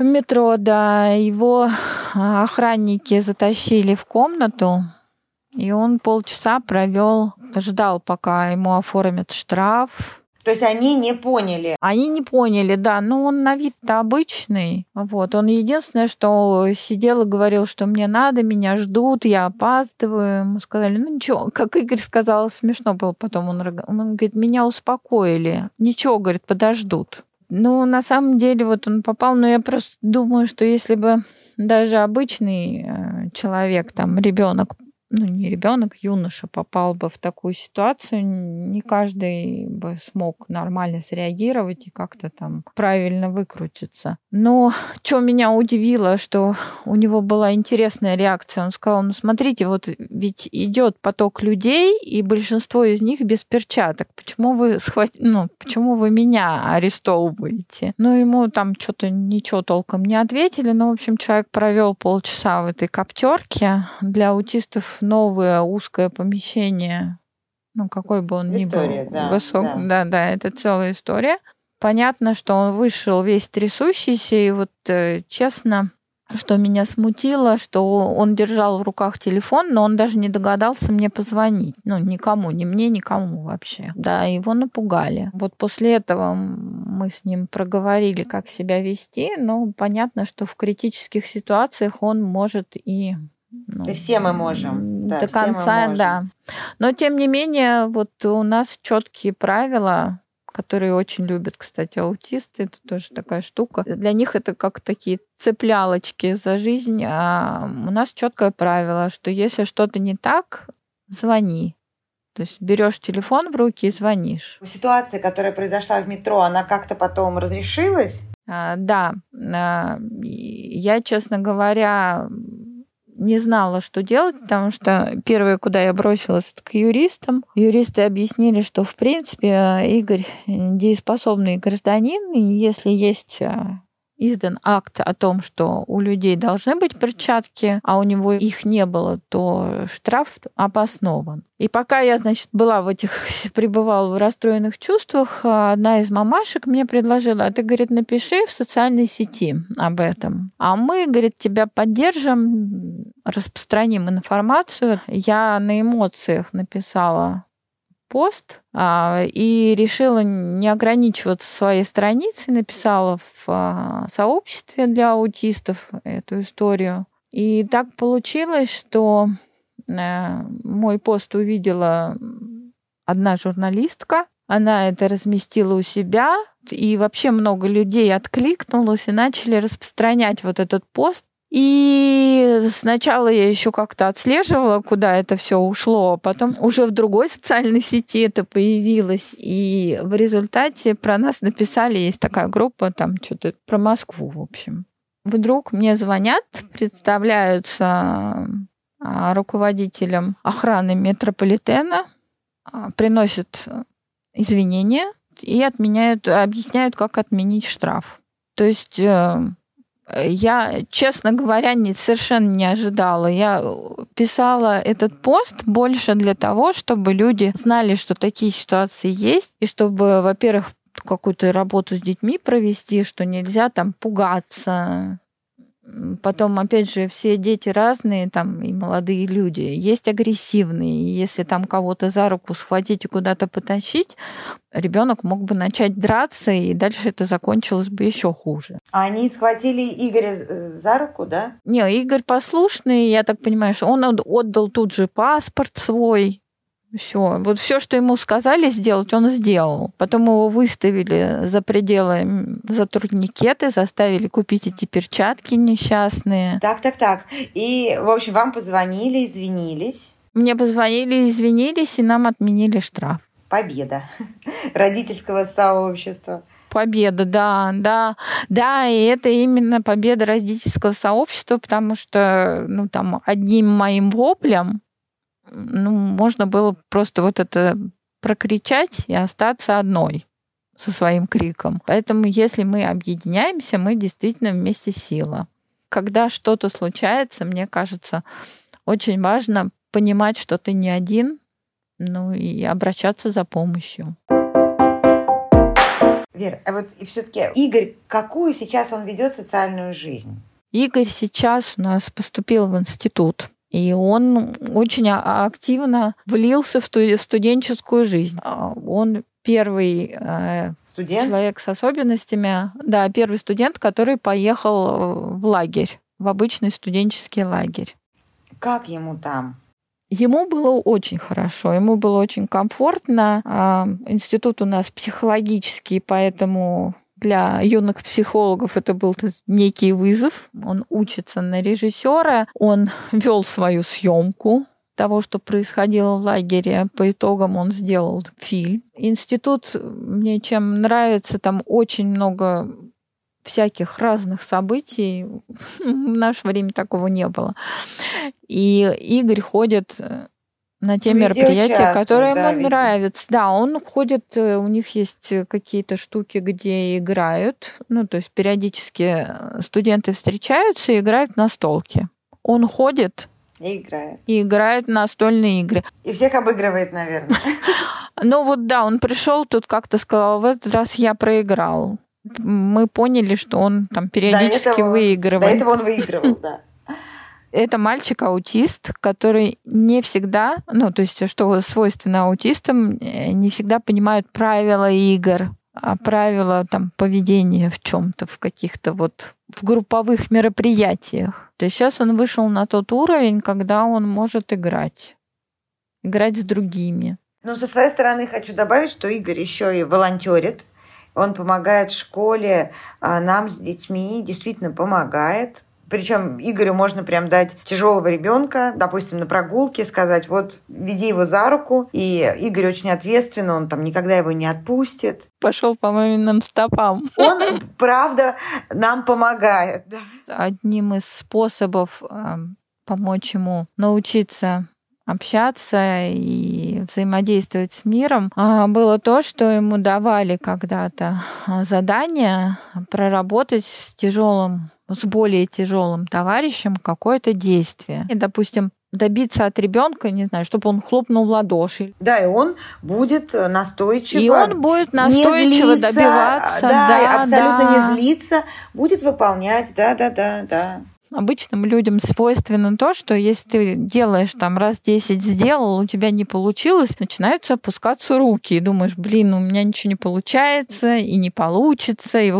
В метро, да, его охранники затащили в комнату, и он полчаса провел, ждал, пока ему оформят штраф. То есть они не поняли? Они не поняли, да, но он на вид-то обычный. Вот. Он единственное, что сидел и говорил, что мне надо, меня ждут, я опаздываю. Мы сказали, ну ничего, как Игорь сказал, смешно было потом. Он говорит, меня успокоили, ничего, говорит, подождут. Ну, на самом деле, вот он попал, но я просто думаю, что если бы даже обычный человек, там, ребенок, ну, не ребенок, юноша попал бы в такую ситуацию, не каждый бы смог нормально среагировать и как-то там правильно выкрутиться. Но что меня удивило, что у него была интересная реакция. Он сказал, ну, смотрите, вот ведь идет поток людей, и большинство из них без перчаток. Почему вы меня арестовываете? Ну, ему там что-то ничего толком не ответили. Но, в общем, человек провел полчаса в этой коптерке. Для аутистов новое узкое помещение, ну, какой бы он ни был, да, высокий, да, это целая история. Понятно, что он вышел весь трясущийся, и вот честно, что меня смутило, что он держал в руках телефон, но он даже не догадался мне позвонить. Ну, никому, ни мне, никому вообще. Да, его напугали. Вот после этого мы с ним проговорили, как себя вести, но понятно, что в критических ситуациях он может и... Ну, да, все мы можем. Да, до конца, можем. Да. Но, тем не менее, вот у нас четкие правила, которые очень любят, кстати, аутисты. Это тоже такая штука. Для них это как такие цеплялочки за жизнь. А у нас четкое правило, что если что-то не так, звони. То есть берешь телефон в руки и звонишь. Ситуация, которая произошла в метро, она как-то потом разрешилась? Да. Я, честно говоря... не знала, что делать, потому что первое, куда я бросилась, это к юристам. Юристы объяснили, что, в принципе, Игорь дееспособный гражданин, и если есть издан акт о том, что у людей должны быть перчатки, а у него их не было, то штраф обоснован. И пока я, значит, была в этих, пребывала в расстроенных чувствах, одна из мамашек мне предложила, а ты, говорит, напиши в социальной сети об этом. А мы, говорит, тебя поддержим, распространим информацию. Я на эмоциях написала пост и решила не ограничиваться своей страницей, написала в сообществе для аутистов эту историю. И так получилось, что мой пост увидела одна журналистка, она это разместила у себя, и вообще много людей откликнулось и начали распространять вот этот пост. И сначала я еще как-то отслеживала, куда это все ушло, а потом уже в другой социальной сети это появилось. И в результате про нас написали, есть такая группа, там что-то про Москву, в общем. Вдруг мне звонят, представляются руководителем охраны метрополитена, приносят извинения и отменяют, объясняют, как отменить штраф. То есть я, честно говоря, совершенно не ожидала. Я писала этот пост больше для того, чтобы люди знали, что такие ситуации есть, и чтобы, во-первых, какую-то работу с детьми провести, что нельзя там пугаться. Потом, опять же, все дети разные, там и молодые люди, есть агрессивные. Если там кого-то за руку схватить и куда-то потащить, ребенок мог бы начать драться, и дальше это закончилось бы еще хуже. А они схватили Игоря за руку, да? Не, Игорь послушный, я так понимаю, что он отдал тут же паспорт свой. Все. Вот все, что ему сказали сделать, он сделал. Потом его выставили за пределы, за турникеты, заставили купить эти перчатки несчастные. Так. И, в общем, вам позвонили, извинились. Мне позвонили, извинились, и нам отменили штраф. Победа родительского сообщества. Победа, да. Да, и это именно победа родительского сообщества, потому что, одним моим воплем можно было просто вот это прокричать и остаться одной со своим криком. Поэтому если мы объединяемся, мы действительно вместе сила. Когда что-то случается, мне кажется, очень важно понимать, что ты не один, и обращаться за помощью. Вера, а вот все-таки Игорь, какую сейчас он ведет социальную жизнь? Игорь сейчас у нас поступил в институт. И он очень активно влился в студенческую жизнь. Он первый студент? Человек с особенностями, да, первый студент, который поехал в лагерь, в обычный студенческий лагерь. Как ему там? Ему было очень хорошо, ему было очень комфортно. Институт у нас психологический, поэтому для юных психологов это был некий вызов. Он учится на режиссера, он вел свою съемку того, что происходило в лагере. По итогам он сделал фильм. Институт мне чем нравится, там очень много всяких разных событий. В наше время такого не было. И Игорь ходит на те мероприятия, которые ему нравятся. Да, он ходит, у них есть какие-то штуки, где играют. То есть периодически студенты встречаются и играют в настолки. Он ходит и играет в настольные игры. И всех обыгрывает, наверное. Он пришел тут как-то сказал, в этот раз я проиграл. Мы поняли, что он там периодически выигрывает. До этого он выигрывал, да. Это мальчик-аутист, который не всегда, что свойственно аутистам, не всегда понимают правила игр, правила поведения в чем-то, в каких-то в групповых мероприятиях. То есть сейчас он вышел на тот уровень, когда он может играть с другими. Со своей стороны хочу добавить, что Игорь еще и волонтерит. Он помогает школе, а нам с детьми действительно помогает. Причем Игорю можно прям дать тяжелого ребенка, допустим, на прогулке, сказать, веди его за руку. И Игорь очень ответственный, он никогда его не отпустит. Пошел по маминым стопам. Он, правда, нам помогает. Одним из способов помочь ему научиться общаться и взаимодействовать с миром было то, что ему давали когда-то задание проработать с более тяжелым товарищем какое-то действие. И, допустим, добиться от ребенка, не знаю, чтобы он хлопнул в ладоши. Да, и он будет настойчиво. И он будет настойчиво не злиться, добиваться. Да, абсолютно да. Не злиться. Будет выполнять, да. Обычным людям свойственно то, что если ты делаешь раз 10 сделал, у тебя не получилось, начинаются опускаться руки. И думаешь, у меня ничего не получается и не получится. И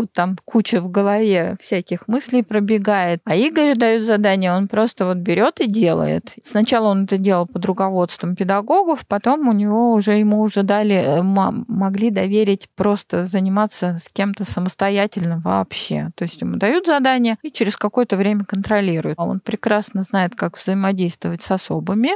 куча в голове всяких мыслей пробегает. А Игорю дают задание, он просто берет и делает. Сначала он это делал под руководством педагогов, потом ему уже дали, могли доверить просто заниматься с кем-то самостоятельно вообще. То есть ему дают задание, и через какое-то время контролирует. Он прекрасно знает, как взаимодействовать с особыми.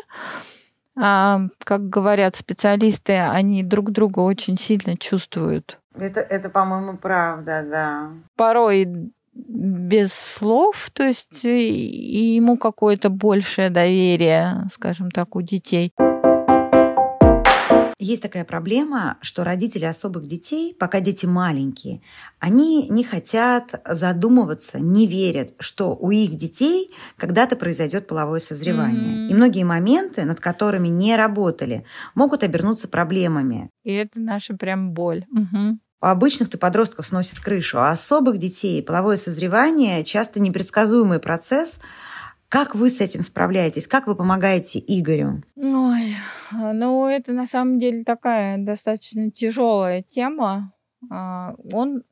Как говорят специалисты, они друг друга очень сильно чувствуют. Это, по-моему, правда, да. Порой без слов, то есть и ему какое-то большее доверие, скажем так, у детей. Есть такая проблема, что родители особых детей, пока дети маленькие, они не хотят задумываться, не верят, что у их детей когда-то произойдет половое созревание. Mm-hmm. И многие моменты, над которыми не работали, могут обернуться проблемами. И это наша прям боль. Mm-hmm. У обычных-то подростков сносит крышу, а особых детей половое созревание часто непредсказуемый процесс. Как вы с этим справляетесь? Как вы помогаете Игорю? Ой, ну это на самом деле такая достаточно тяжелая тема. Он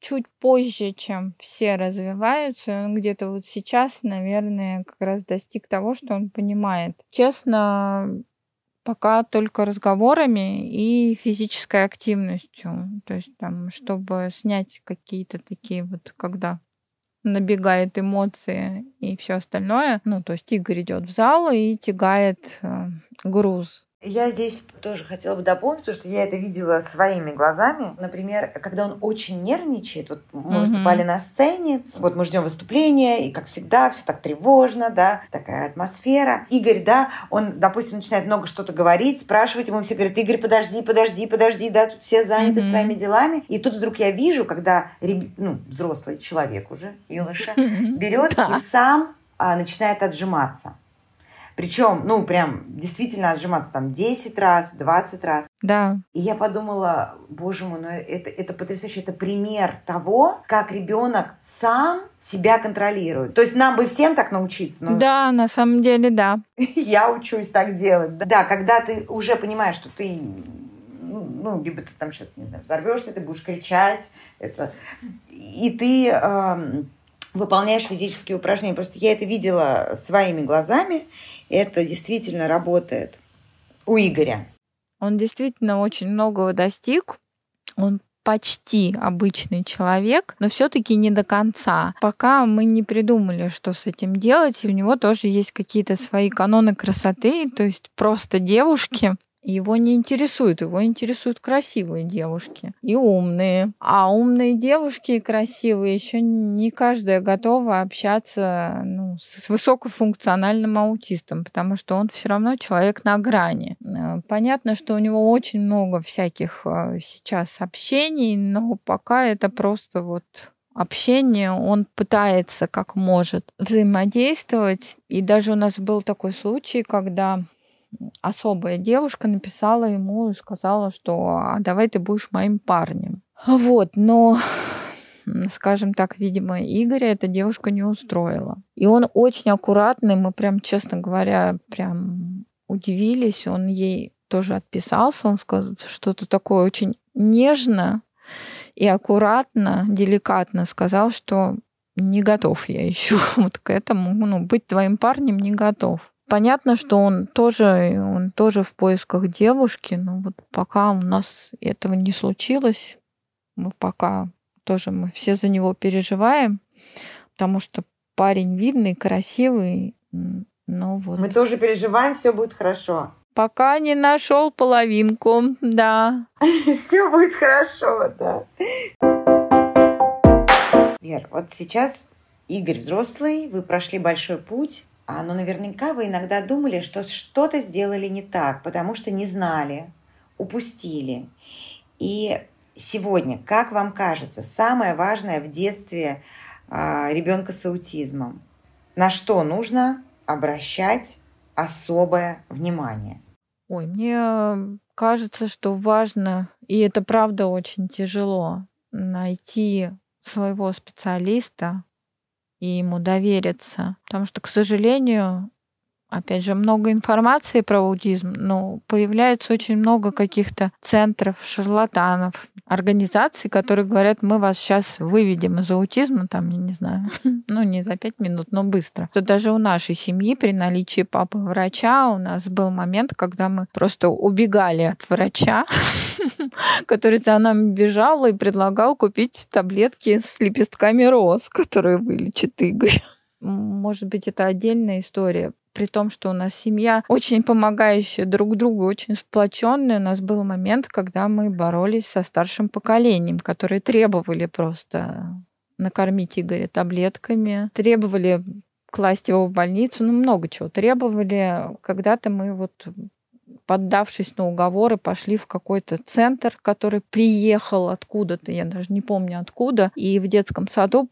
чуть позже, чем все развиваются. Он где-то вот сейчас, наверное, как раз достиг того, что он понимает. Честно, пока только разговорами и физической активностью. То есть там, чтобы снять какие-то такие вот, когда набегает эмоции и все остальное. Ну, то есть Игорь идет в зал и тягает груз. Я здесь тоже хотела бы дополнить, потому что я это видела своими глазами. Например, когда он очень нервничает, вот мы выступали на сцене, вот мы ждем выступления, и, как всегда, все так тревожно, да, такая атмосфера. Игорь, да, он, допустим, начинает много что-то говорить, спрашивать, ему все говорят: Игорь, подожди, да, тут все заняты своими делами. И тут вдруг я вижу, когда взрослый человек уже, юноша, берет и сам начинает отжиматься. Причем, прям действительно отжиматься там 10 раз, 20 раз. Да. И я подумала, боже мой, это потрясающе, это пример того, как ребенок сам себя контролирует. То есть нам бы всем так научиться. Да, на самом деле, да. Я учусь так делать. Да, когда ты уже понимаешь, что ты, либо ты там сейчас, не знаю, взорвешься, ты будешь кричать, и ты выполняешь физические упражнения. Просто я это видела своими глазами. Это действительно работает у Игоря. Он действительно очень многого достиг. Он почти обычный человек, но все-таки не до конца. Пока мы не придумали, что с этим делать, и у него тоже есть какие-то свои каноны красоты, то есть просто девушки его не интересуют. Его интересуют красивые девушки и умные. А умные девушки и красивые еще не каждая готова общаться с высокофункциональным аутистом, потому что он все равно человек на грани. Понятно, что у него очень много всяких сейчас общений, но пока это просто общение, он пытается как может взаимодействовать. И даже у нас был такой случай, когда особая девушка написала ему и сказала, что давай ты будешь моим парнем. Но, скажем так, видимо, Игоря эта девушка не устроила. И он очень аккуратный, мы прям, честно говоря, прям удивились. Он ей тоже отписался, он сказал что-то такое очень нежно и аккуратно, деликатно сказал, что не готов я еще вот к этому, быть твоим парнем не готов. Понятно, что он тоже в поисках девушки, но пока у нас этого не случилось, мы все за него переживаем, потому что парень видный, красивый, но. Мы тоже переживаем, все будет хорошо. Пока не нашел половинку, да. Все будет хорошо, да. Вер, вот сейчас Игорь взрослый, вы прошли большой путь. Но наверняка вы иногда думали, что что-то сделали не так, потому что не знали, упустили. И сегодня, как вам кажется, самое важное в детстве ребенка с аутизмом? На что нужно обращать особое внимание? Ой, мне кажется, что важно, и это правда очень тяжело, найти своего специалиста, и ему довериться. Потому что, к сожалению, опять же, много информации про аутизм, но появляется очень много каких-то центров, шарлатанов, организаций, которые говорят: мы вас сейчас выведем из аутизма, там, я не знаю, не за 5 минут, но быстро. То даже у нашей семьи при наличии папы-врача у нас был момент, когда мы просто убегали от врача, который за нами бежал и предлагал купить таблетки с лепестками роз, которые вылечат Игоря. Может быть, это отдельная история, при том, что у нас семья очень помогающая друг другу, очень сплоченная. У нас был момент, когда мы боролись со старшим поколением, которые требовали просто накормить Игоря таблетками, требовали класть его в больницу, много чего требовали. Когда-то мы поддавшись на уговоры, пошли в какой-то центр, который приехал откуда-то, я даже не помню откуда, и в детском саду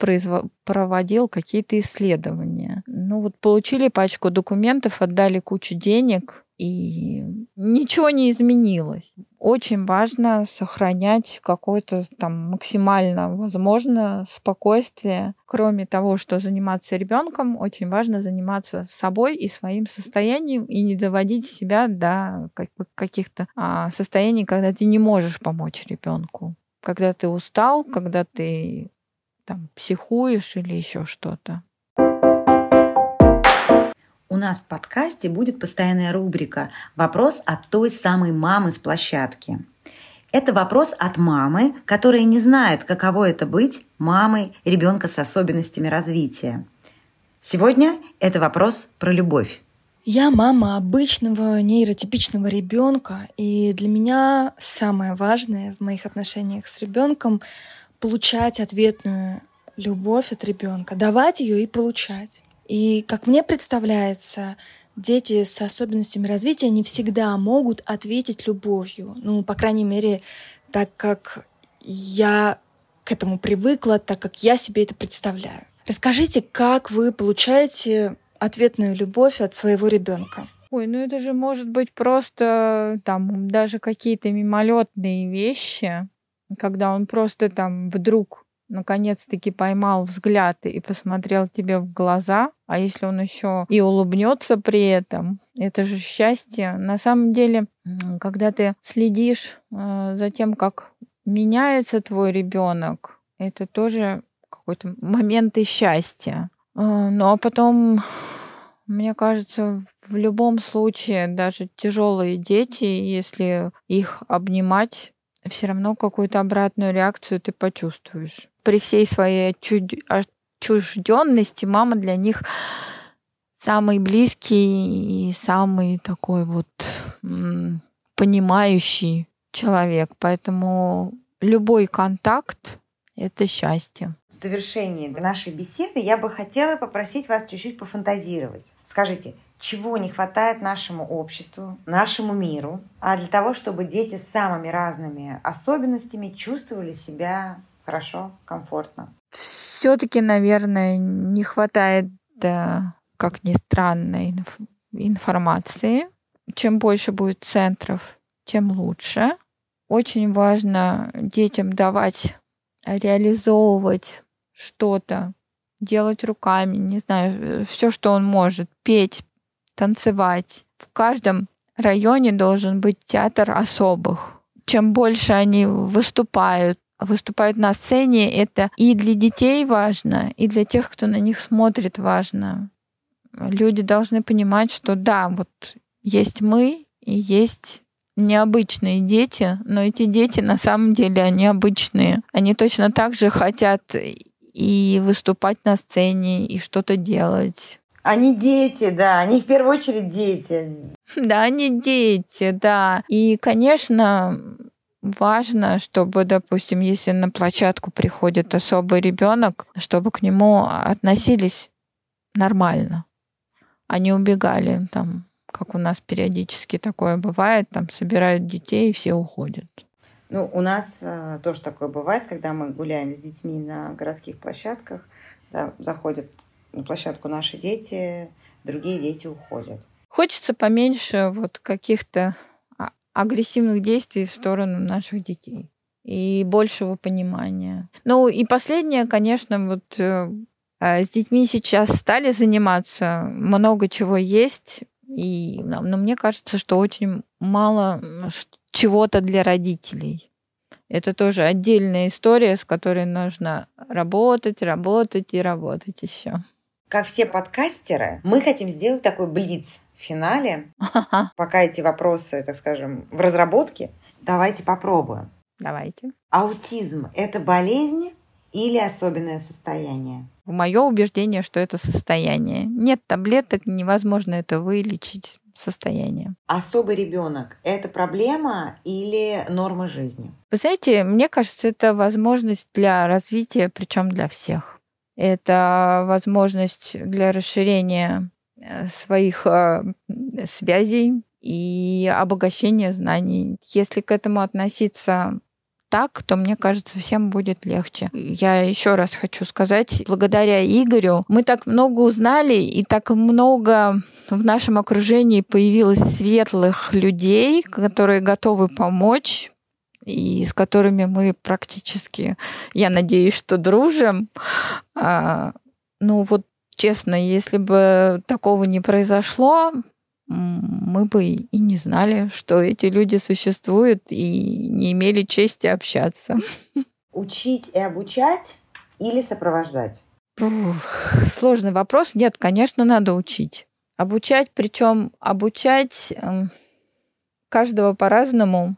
проводил какие-то исследования. Ну вот получили пачку документов, отдали кучу денег, и ничего не изменилось. Очень важно сохранять какое-то там максимально возможно спокойствие. Кроме того, что заниматься ребенком, очень важно заниматься собой и своим состоянием и не доводить себя до каких-то состояний, когда ты не можешь помочь ребенку, когда ты устал, когда ты там психуешь или еще что-то. У нас в подкасте будет постоянная рубрика «Вопрос от той самой мамы с площадки». Это вопрос от мамы, которая не знает, каково это быть мамой ребенка с особенностями развития. Сегодня это вопрос про любовь. Я мама обычного нейротипичного ребенка, и для меня самое важное в моих отношениях с ребенком — получать ответную любовь от ребенка, давать ее и получать. И, как мне представляется, дети с особенностями развития не всегда могут ответить любовью. Ну, по крайней мере, так как я к этому привыкла, так как я себе это представляю. Расскажите, как вы получаете ответную любовь от своего ребенка? Ой, ну это же может быть просто там даже какие-то мимолетные вещи, когда он просто там вдруг наконец-таки поймал взгляд и посмотрел тебе в глаза, а если он еще и улыбнется при этом, это же счастье. На самом деле, когда ты следишь за тем, как меняется твой ребенок, это тоже какой-то момент и счастья. Ну а потом, мне кажется, в любом случае, даже тяжелые дети, если их обнимать, все равно какую-то обратную реакцию ты почувствуешь. При всей своей отчужденности мама для них самый близкий и самый такой вот понимающий человек. Поэтому любой контакт — это счастье. В завершении нашей беседы я бы хотела попросить вас чуть-чуть пофантазировать. Скажите, чего не хватает нашему обществу, нашему миру, а для того, чтобы дети с самыми разными особенностями чувствовали себя хорошо, комфортно? Все-таки, наверное, не хватает, как ни странно, информации. Чем больше будет центров, тем лучше. Очень важно детям давать, реализовывать что-то, делать руками, не знаю, все, что он может, петь, танцевать. В каждом районе должен быть театр особых. Чем больше они выступают на сцене, это и для детей важно, и для тех, кто на них смотрит, важно. Люди должны понимать, что да, вот есть мы и есть необычные дети, но эти дети на самом деле они обычные. Они точно так же хотят и выступать на сцене, и что-то делать. Они дети, да, они в первую очередь дети. Да, они дети, да. И, конечно, важно, чтобы, допустим, если на площадку приходит особый ребенок, чтобы к нему относились нормально. Они убегали, там, как у нас периодически такое бывает, там собирают детей и все уходят. Ну, у нас тоже такое бывает, когда мы гуляем с детьми на городских площадках, да, заходят на площадку наши дети, другие дети уходят. Хочется поменьше вот каких-то агрессивных действий в сторону наших детей и большего понимания. Ну и последнее, конечно, вот с детьми сейчас стали заниматься, много чего есть, но мне кажется, что очень мало чего-то для родителей. Это тоже отдельная история, с которой нужно работать еще. Как все подкастеры, мы хотим сделать такой блиц в финале. Ага. Пока эти вопросы, так скажем, в разработке, давайте попробуем. Давайте. Аутизм – это болезнь или особенное состояние? Мое убеждение, что это состояние. Нет таблеток, невозможно это вылечить. Состояние. Особый ребенок — это проблема или норма жизни? Вы знаете, мне кажется, это возможность для развития, причем для всех. Это возможность для расширения своих связей и обогащение знаний. Если к этому относиться так, то, мне кажется, всем будет легче. Я еще раз хочу сказать, благодаря Игорю мы так много узнали, и так много в нашем окружении появилось светлых людей, которые готовы помочь, и с которыми мы практически, я надеюсь, что дружим. Ну вот, честно, если бы такого не произошло, мы бы и не знали, что эти люди существуют, и не имели чести общаться. Учить и обучать или сопровождать? Сложный вопрос. Нет, конечно, надо учить. Обучать, причем обучать каждого по-разному,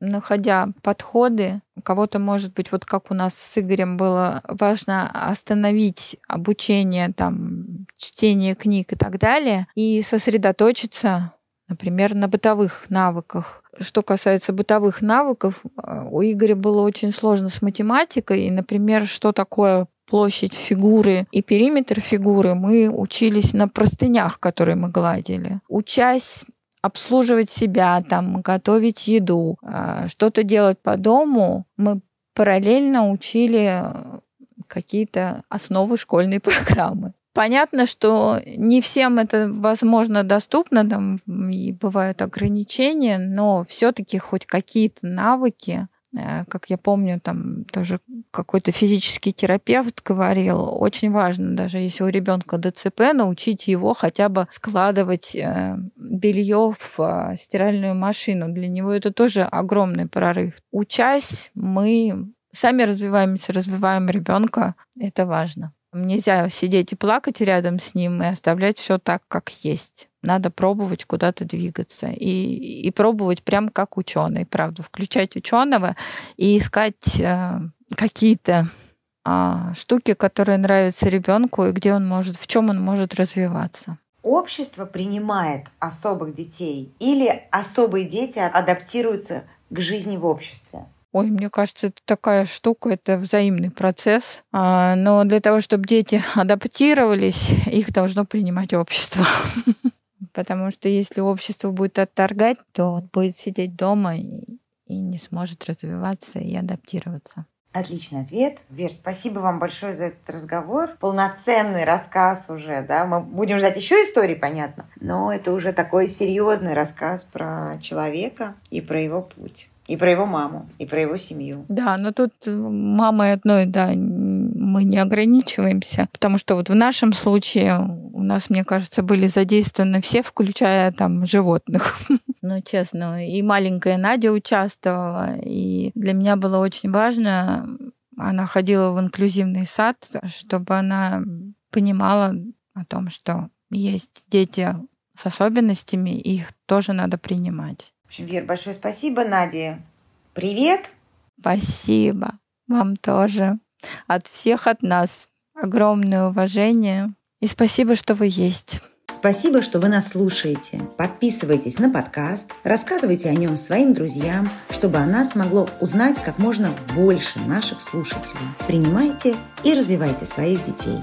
находя подходы. Кого-то, может быть, вот как у нас с Игорем было, важно остановить обучение, там, чтение книг и так далее, и сосредоточиться, например, на бытовых навыках. Что касается бытовых навыков, у Игоря было очень сложно с математикой, и, например, что такое площадь фигуры и периметр фигуры, мы учились на простынях, которые мы гладили. Учась обслуживать себя, там, готовить еду, что-то делать по дому, мы параллельно учили какие-то основы школьной программы. Понятно, что не всем это, возможно, доступно, там и бывают ограничения, но все-таки хоть какие-то навыки. Как я помню, там тоже какой-то физический терапевт говорил, очень важно, даже если у ребенка ДЦП, научить его хотя бы складывать белье в стиральную машину. Для него это тоже огромный прорыв. Учась, мы сами развиваемся, развиваем ребенка. Это важно. Нельзя сидеть и плакать рядом с ним и оставлять все так, как есть. Надо пробовать куда-то двигаться и пробовать прям как ученый, правда, включать ученого и искать какие-то штуки, которые нравятся ребенку и где он может, в чем он может развиваться. Общество принимает особых детей или особые дети адаптируются к жизни в обществе? Ой, мне кажется, это такая штука, это взаимный процесс. Но для того, чтобы дети адаптировались, их должно принимать общество. Потому что если общество будет отторгать, то он будет сидеть дома и не сможет развиваться и адаптироваться. Отличный ответ. Вер, спасибо вам большое за этот разговор. Полноценный рассказ уже, да. Мы будем ждать еще истории, понятно. Но это уже такой серьезный рассказ про человека и про его путь. И про его маму, и про его семью. Да, но тут мамой одной, да, мы не ограничиваемся, потому что вот в нашем случае у нас, мне кажется, были задействованы все, включая там животных. Ну, честно, и маленькая Надя участвовала, и для меня было очень важно, она ходила в инклюзивный сад, чтобы она понимала о том, что есть дети с особенностями, и их тоже надо принимать. В общем, Вер, большое спасибо. Надя, привет. Спасибо. Вам тоже. От всех от нас. Огромное уважение. И спасибо, что вы есть. Спасибо, что вы нас слушаете. Подписывайтесь на подкаст, рассказывайте о нем своим друзьям, чтобы о нас могло узнать как можно больше наших слушателей. Принимайте и развивайте своих детей.